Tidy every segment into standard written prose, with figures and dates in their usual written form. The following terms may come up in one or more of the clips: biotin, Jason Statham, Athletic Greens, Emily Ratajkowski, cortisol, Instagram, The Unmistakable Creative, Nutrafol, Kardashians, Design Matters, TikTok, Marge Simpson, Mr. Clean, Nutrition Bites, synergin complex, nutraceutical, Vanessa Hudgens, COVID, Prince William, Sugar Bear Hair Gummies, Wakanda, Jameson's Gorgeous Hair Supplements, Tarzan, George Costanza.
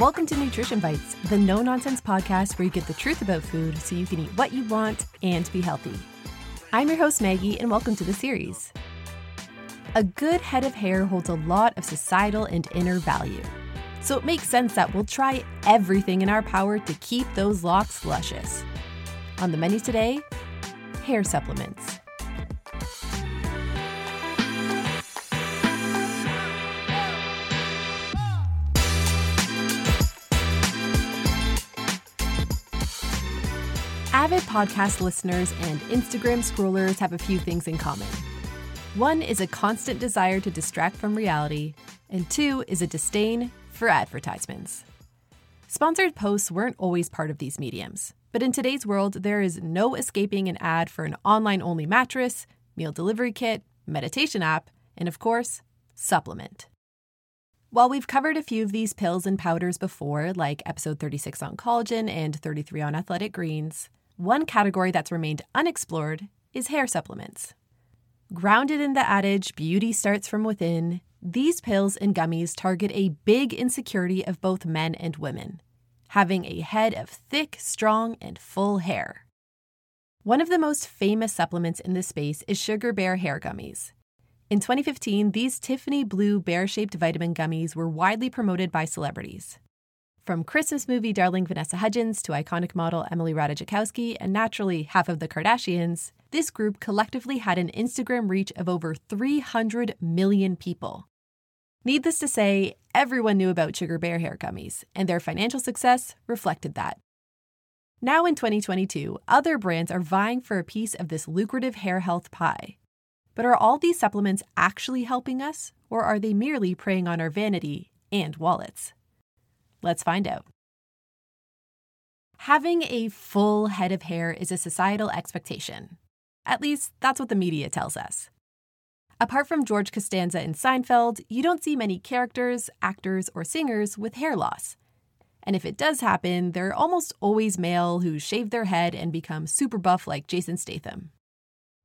Welcome to Nutrition Bites, the no-nonsense podcast where you get the truth about food so you can eat what you want and be healthy. I'm your host, Maggie, and welcome to the series. A good head of hair holds a lot of societal and inner value. So it makes sense that we'll try everything in our power to keep those locks luscious. On the menu today, hair supplements. Avid podcast listeners and Instagram scrollers have a few things in common. One is a constant desire to distract from reality, and two is a disdain for advertisements. Sponsored posts weren't always part of these mediums, but in today's world, there is no escaping an ad for an online-only mattress, meal delivery kit, meditation app, and of course, supplement. While we've covered a few of these pills and powders before, like episode 36 on collagen and 33 on Athletic Greens, one category that's remained unexplored is hair supplements. Grounded in the adage, beauty starts from within, these pills and gummies target a big insecurity of both men and women, having a head of thick, strong, and full hair. One of the most famous supplements in this space is Sugar Bear Hair Gummies. In 2015, these Tiffany blue bear-shaped vitamin gummies were widely promoted by celebrities. From Christmas movie darling Vanessa Hudgens to iconic model Emily Ratajkowski and naturally half of the Kardashians, this group collectively had an Instagram reach of over 300 million people. Needless to say, everyone knew about Sugar Bear Hair Gummies, and their financial success reflected that. Now in 2022, other brands are vying for a piece of this lucrative hair health pie. But are all these supplements actually helping us, or are they merely preying on our vanity and wallets? Let's find out. Having a full head of hair is a societal expectation. At least, that's what the media tells us. Apart from George Costanza in Seinfeld, you don't see many characters, actors, or singers with hair loss. And if it does happen, they're almost always male who shave their head and become super buff like Jason Statham.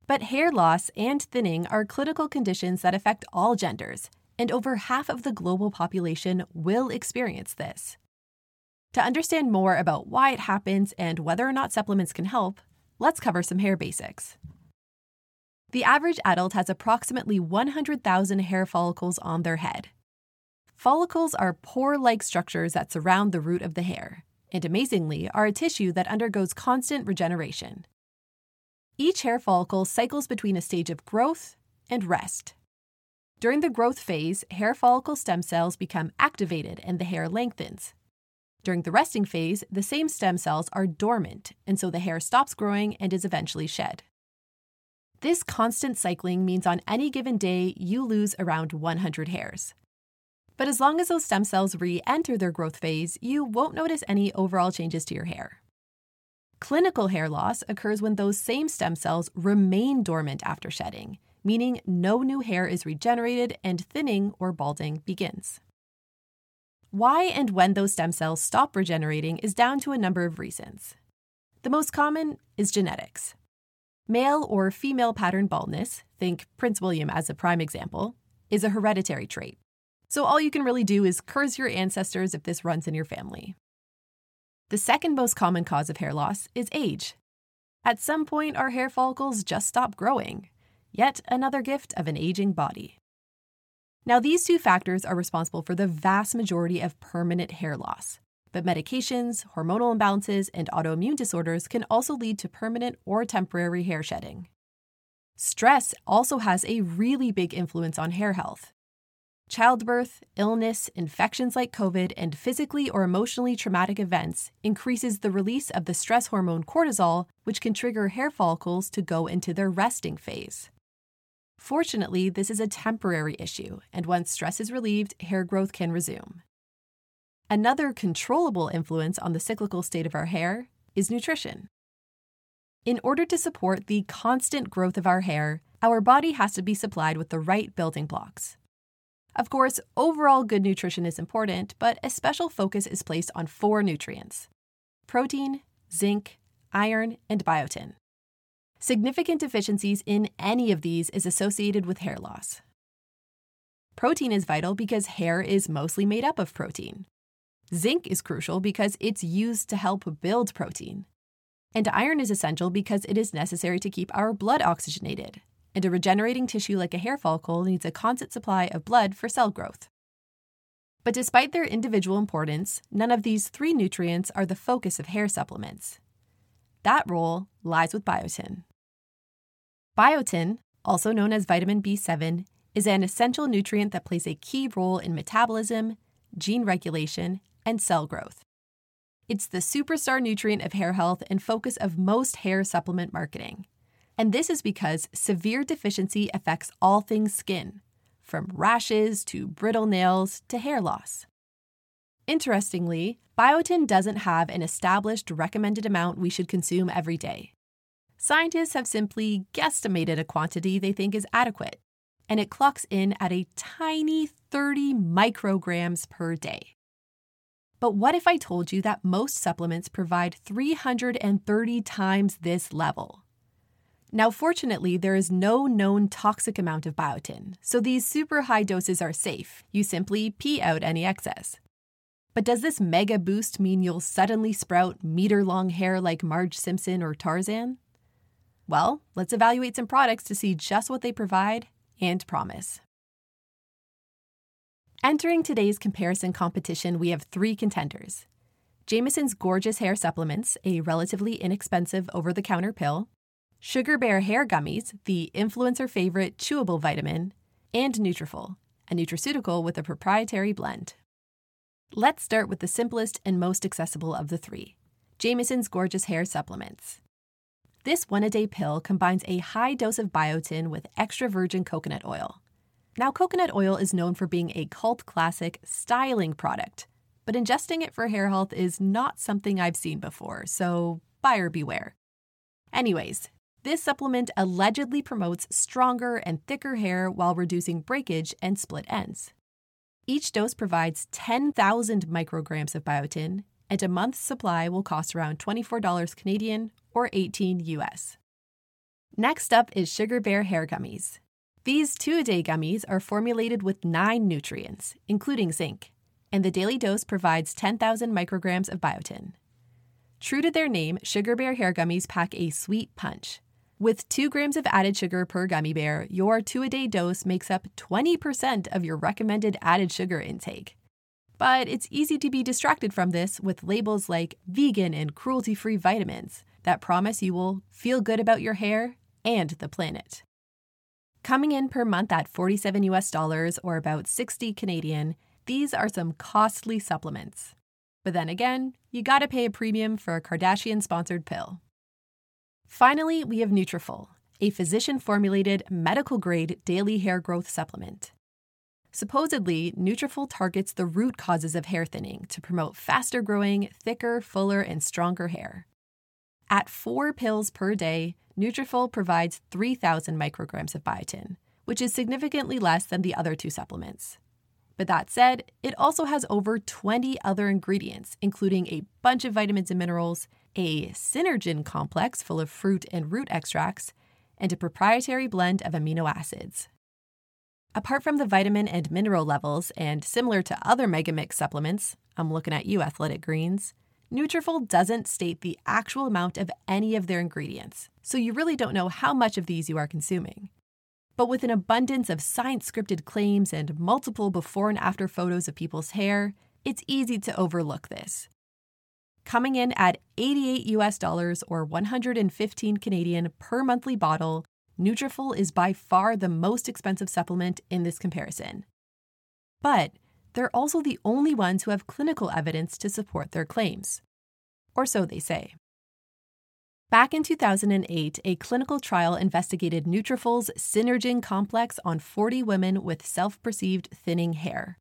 But hair loss and thinning are clinical conditions that affect all genders, and over half of the global population will experience this. To understand more about why it happens and whether or not supplements can help, let's cover some hair basics. The average adult has approximately 100,000 hair follicles on their head. Follicles are pore-like structures that surround the root of the hair, and amazingly, are a tissue that undergoes constant regeneration. Each hair follicle cycles between a stage of growth and rest. During the growth phase, hair follicle stem cells become activated and the hair lengthens. During the resting phase, the same stem cells are dormant, and so the hair stops growing and is eventually shed. This constant cycling means on any given day, you lose around 100 hairs. But as long as those stem cells re-enter their growth phase, you won't notice any overall changes to your hair. Clinical hair loss occurs when those same stem cells remain dormant after shedding, meaning no new hair is regenerated and thinning or balding begins. Why and when those stem cells stop regenerating is down to a number of reasons. The most common is genetics. Male or female pattern baldness, think Prince William as a prime example, is a hereditary trait. So all you can really do is curse your ancestors if this runs in your family. The second most common cause of hair loss is age. At some point, our hair follicles just stop growing. Yet another gift of an aging body. Now, these two factors are responsible for the vast majority of permanent hair loss, but medications, hormonal imbalances, and autoimmune disorders can also lead to permanent or temporary hair shedding. Stress also has a really big influence on hair health. Childbirth, illness, infections like COVID, and physically or emotionally traumatic events increases the release of the stress hormone cortisol, which can trigger hair follicles to go into their resting phase. Fortunately, this is a temporary issue, and once stress is relieved, hair growth can resume. Another controllable influence on the cyclical state of our hair is nutrition. In order to support the constant growth of our hair, our body has to be supplied with the right building blocks. Of course, overall good nutrition is important, but a special focus is placed on four nutrients: protein, zinc, iron, and biotin. Significant deficiencies in any of these is associated with hair loss. Protein is vital because hair is mostly made up of protein. Zinc is crucial because it's used to help build protein. And iron is essential because it is necessary to keep our blood oxygenated. And a regenerating tissue like a hair follicle needs a constant supply of blood for cell growth. But despite their individual importance, none of these three nutrients are the focus of hair supplements. That role lies with biotin. Biotin, also known as vitamin B7, is an essential nutrient that plays a key role in metabolism, gene regulation, and cell growth. It's the superstar nutrient of hair health and focus of most hair supplement marketing. And this is because severe deficiency affects all things skin, from rashes to brittle nails to hair loss. Interestingly, biotin doesn't have an established recommended amount we should consume every day. Scientists have simply guesstimated a quantity they think is adequate, and it clocks in at a tiny 30 micrograms per day. But what if I told you that most supplements provide 330 times this level? Now, fortunately, there is no known toxic amount of biotin, so these super high doses are safe. You simply pee out any excess. But does this mega boost mean you'll suddenly sprout meter-long hair like Marge Simpson or Tarzan? Well, let's evaluate some products to see just what they provide and promise. Entering today's comparison competition, we have three contenders: Jameson's Gorgeous Hair Supplements, a relatively inexpensive over-the-counter pill, Sugar Bear Hair Gummies, the influencer favorite chewable vitamin, and Nutrafol, a nutraceutical with a proprietary blend. Let's start with the simplest and most accessible of the three, Jameson's Gorgeous Hair Supplements. This one-a-day pill combines a high dose of biotin with extra virgin coconut oil. Now, coconut oil is known for being a cult classic styling product, but ingesting it for hair health is not something I've seen before, so buyer beware. Anyways, this supplement allegedly promotes stronger and thicker hair while reducing breakage and split ends. Each dose provides 10,000 micrograms of biotin, and a month's supply will cost around $24 Canadian or $18 US. Next up is Sugar Bear Hair Gummies. These two-a-day gummies are formulated with 9 nutrients, including zinc, and the daily dose provides 10,000 micrograms of biotin. True to their name, Sugar Bear Hair Gummies pack a sweet punch. With 2 grams of added sugar per gummy bear, your two-a-day dose makes up 20% of your recommended added sugar intake. But it's easy to be distracted from this with labels like vegan and cruelty-free vitamins that promise you will feel good about your hair and the planet. Coming in per month at $47 US or about 60 Canadian, these are some costly supplements. But then again, you gotta pay a premium for a Kardashian-sponsored pill. Finally, we have Nutrafol, a physician-formulated, medical-grade daily hair growth supplement. Supposedly, Nutrafol targets the root causes of hair thinning to promote faster-growing, thicker, fuller, and stronger hair. At 4 pills per day, Nutrafol provides 3,000 micrograms of biotin, which is significantly less than the other two supplements. But that said, it also has over 20 other ingredients, including a bunch of vitamins and minerals, a synergin complex full of fruit and root extracts, and a proprietary blend of amino acids. Apart from the vitamin and mineral levels, and similar to other Megamix supplements, I'm looking at you, Athletic Greens, Nutrafol doesn't state the actual amount of any of their ingredients, so you really don't know how much of these you are consuming. But with an abundance of science-scripted claims and multiple before and after photos of people's hair, it's easy to overlook this. Coming in at $88 US or 115 Canadian per monthly bottle, Nutrafol is by far the most expensive supplement in this comparison. But they're also the only ones who have clinical evidence to support their claims. Or so they say. Back in 2008, a clinical trial investigated Nutrafol's synergin complex on 40 women with self-perceived thinning hair.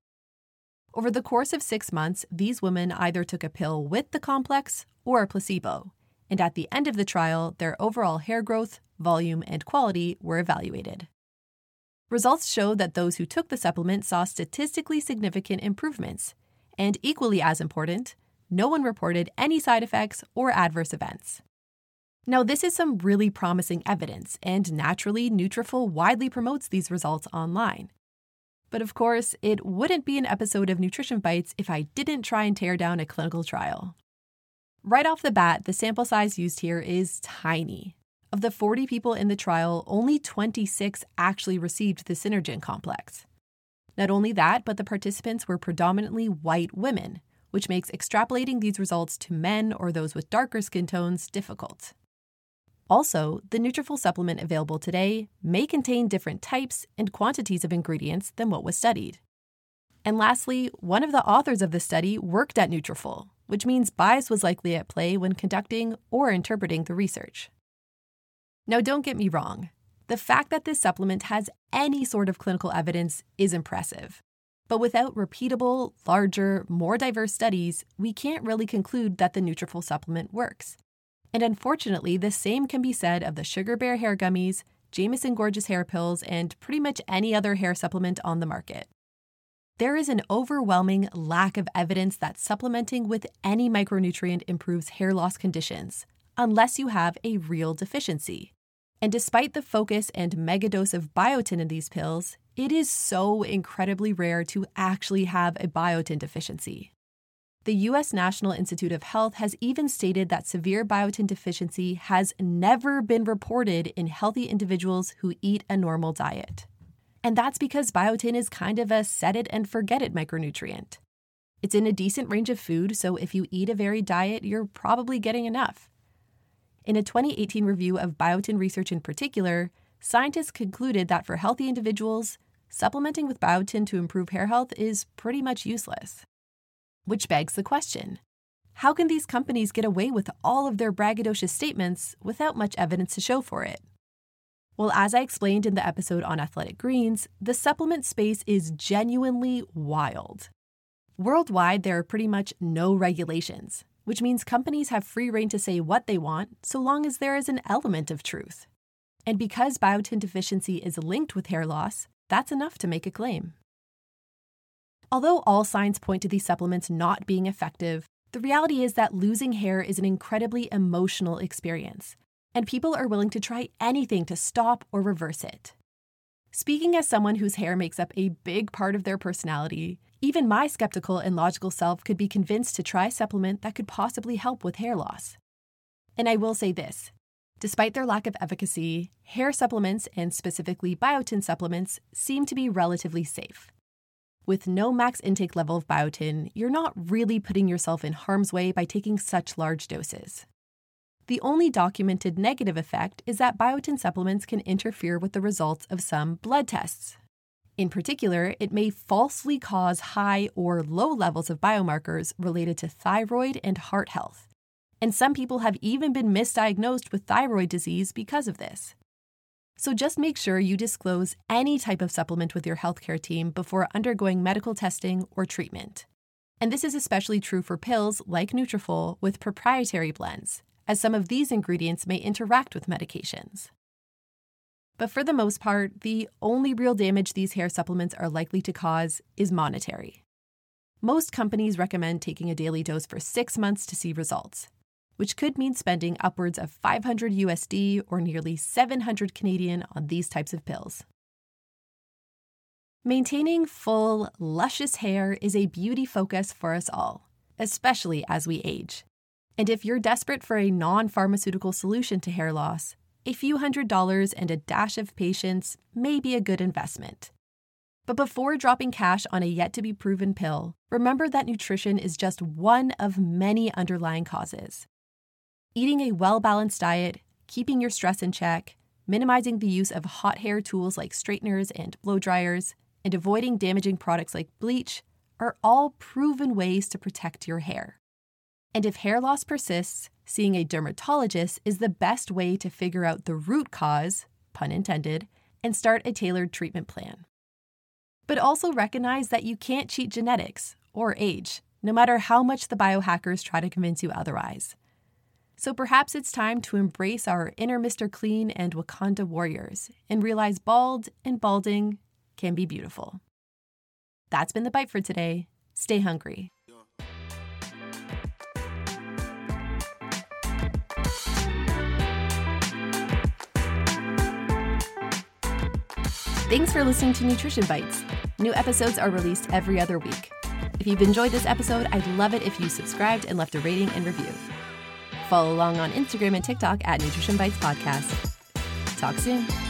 Over the course of 6 months, these women either took a pill with the complex or a placebo, and at the end of the trial, their overall hair growth, volume, and quality were evaluated. Results showed that those who took the supplement saw statistically significant improvements, and equally as important, no one reported any side effects or adverse events. Now, this is some really promising evidence, and naturally, Nutrafol widely promotes these results online. But of course, it wouldn't be an episode of Nutrition Bites if I didn't try and tear down a clinical trial. Right off the bat, the sample size used here is tiny. Of the 40 people in the trial, only 26 actually received the Synergen complex. Not only that, but the participants were predominantly white women, which makes extrapolating these results to men or those with darker skin tones difficult. Also, the Nutrafol supplement available today may contain different types and quantities of ingredients than what was studied. And lastly, one of the authors of the study worked at Nutrafol, which means bias was likely at play when conducting or interpreting the research. Now, don't get me wrong. The fact that this supplement has any sort of clinical evidence is impressive. But without repeatable, larger, more diverse studies, we can't really conclude that the Nutrafol supplement works. And unfortunately, the same can be said of the Sugar Bear Hair Gummies, Jameson's Gorgeous Hair Pills, and pretty much any other hair supplement on the market. There is an overwhelming lack of evidence that supplementing with any micronutrient improves hair loss conditions, unless you have a real deficiency. And despite the focus and megadose of biotin in these pills, it is so incredibly rare to actually have a biotin deficiency. The U.S. National Institute of Health has even stated that severe biotin deficiency has never been reported in healthy individuals who eat a normal diet. And that's because biotin is kind of a set-it-and-forget-it micronutrient. It's in a decent range of food, so if you eat a varied diet, you're probably getting enough. In a 2018 review of biotin research in particular, scientists concluded that for healthy individuals, supplementing with biotin to improve hair health is pretty much useless. Which begs the question, how can these companies get away with all of their braggadocious statements without much evidence to show for it? Well, as I explained in the episode on Athletic Greens, the supplement space is genuinely wild. Worldwide, there are pretty much no regulations, which means companies have free rein to say what they want so long as there is an element of truth. And because biotin deficiency is linked with hair loss, that's enough to make a claim. Although all signs point to these supplements not being effective, the reality is that losing hair is an incredibly emotional experience, and people are willing to try anything to stop or reverse it. Speaking as someone whose hair makes up a big part of their personality, even my skeptical and logical self could be convinced to try a supplement that could possibly help with hair loss. And I will say this, despite their lack of efficacy, hair supplements, and specifically biotin supplements, seem to be relatively safe. With no max intake level of biotin, you're not really putting yourself in harm's way by taking such large doses. The only documented negative effect is that biotin supplements can interfere with the results of some blood tests. In particular, it may falsely cause high or low levels of biomarkers related to thyroid and heart health. And some people have even been misdiagnosed with thyroid disease because of this. So just make sure you disclose any type of supplement with your healthcare team before undergoing medical testing or treatment. And this is especially true for pills like Nutrafol with proprietary blends, as some of these ingredients may interact with medications. But for the most part, the only real damage these hair supplements are likely to cause is monetary. Most companies recommend taking a daily dose for 6 months to see results, which could mean spending upwards of $500 or nearly 700 Canadian on these types of pills. Maintaining full, luscious hair is a beauty focus for us all, especially as we age. And if you're desperate for a non-pharmaceutical solution to hair loss, a few $100s and a dash of patience may be a good investment. But before dropping cash on a yet-to-be-proven pill, remember that nutrition is just one of many underlying causes. Eating a well-balanced diet, keeping your stress in check, minimizing the use of hot hair tools like straighteners and blow dryers, and avoiding damaging products like bleach are all proven ways to protect your hair. And if hair loss persists, seeing a dermatologist is the best way to figure out the root cause, pun intended, and start a tailored treatment plan. But also recognize that you can't cheat genetics or age, no matter how much the biohackers try to convince you otherwise. So perhaps it's time to embrace our inner Mr. Clean and Wakanda warriors and realize bald and balding can be beautiful. That's been The Bite for today. Stay hungry. Thanks for listening to Nutrition Bites. New episodes are released every other week. If you've enjoyed this episode, I'd love it if you subscribed and left a rating and review. Follow along on Instagram and TikTok at Nutrition Bites Podcast. Talk soon.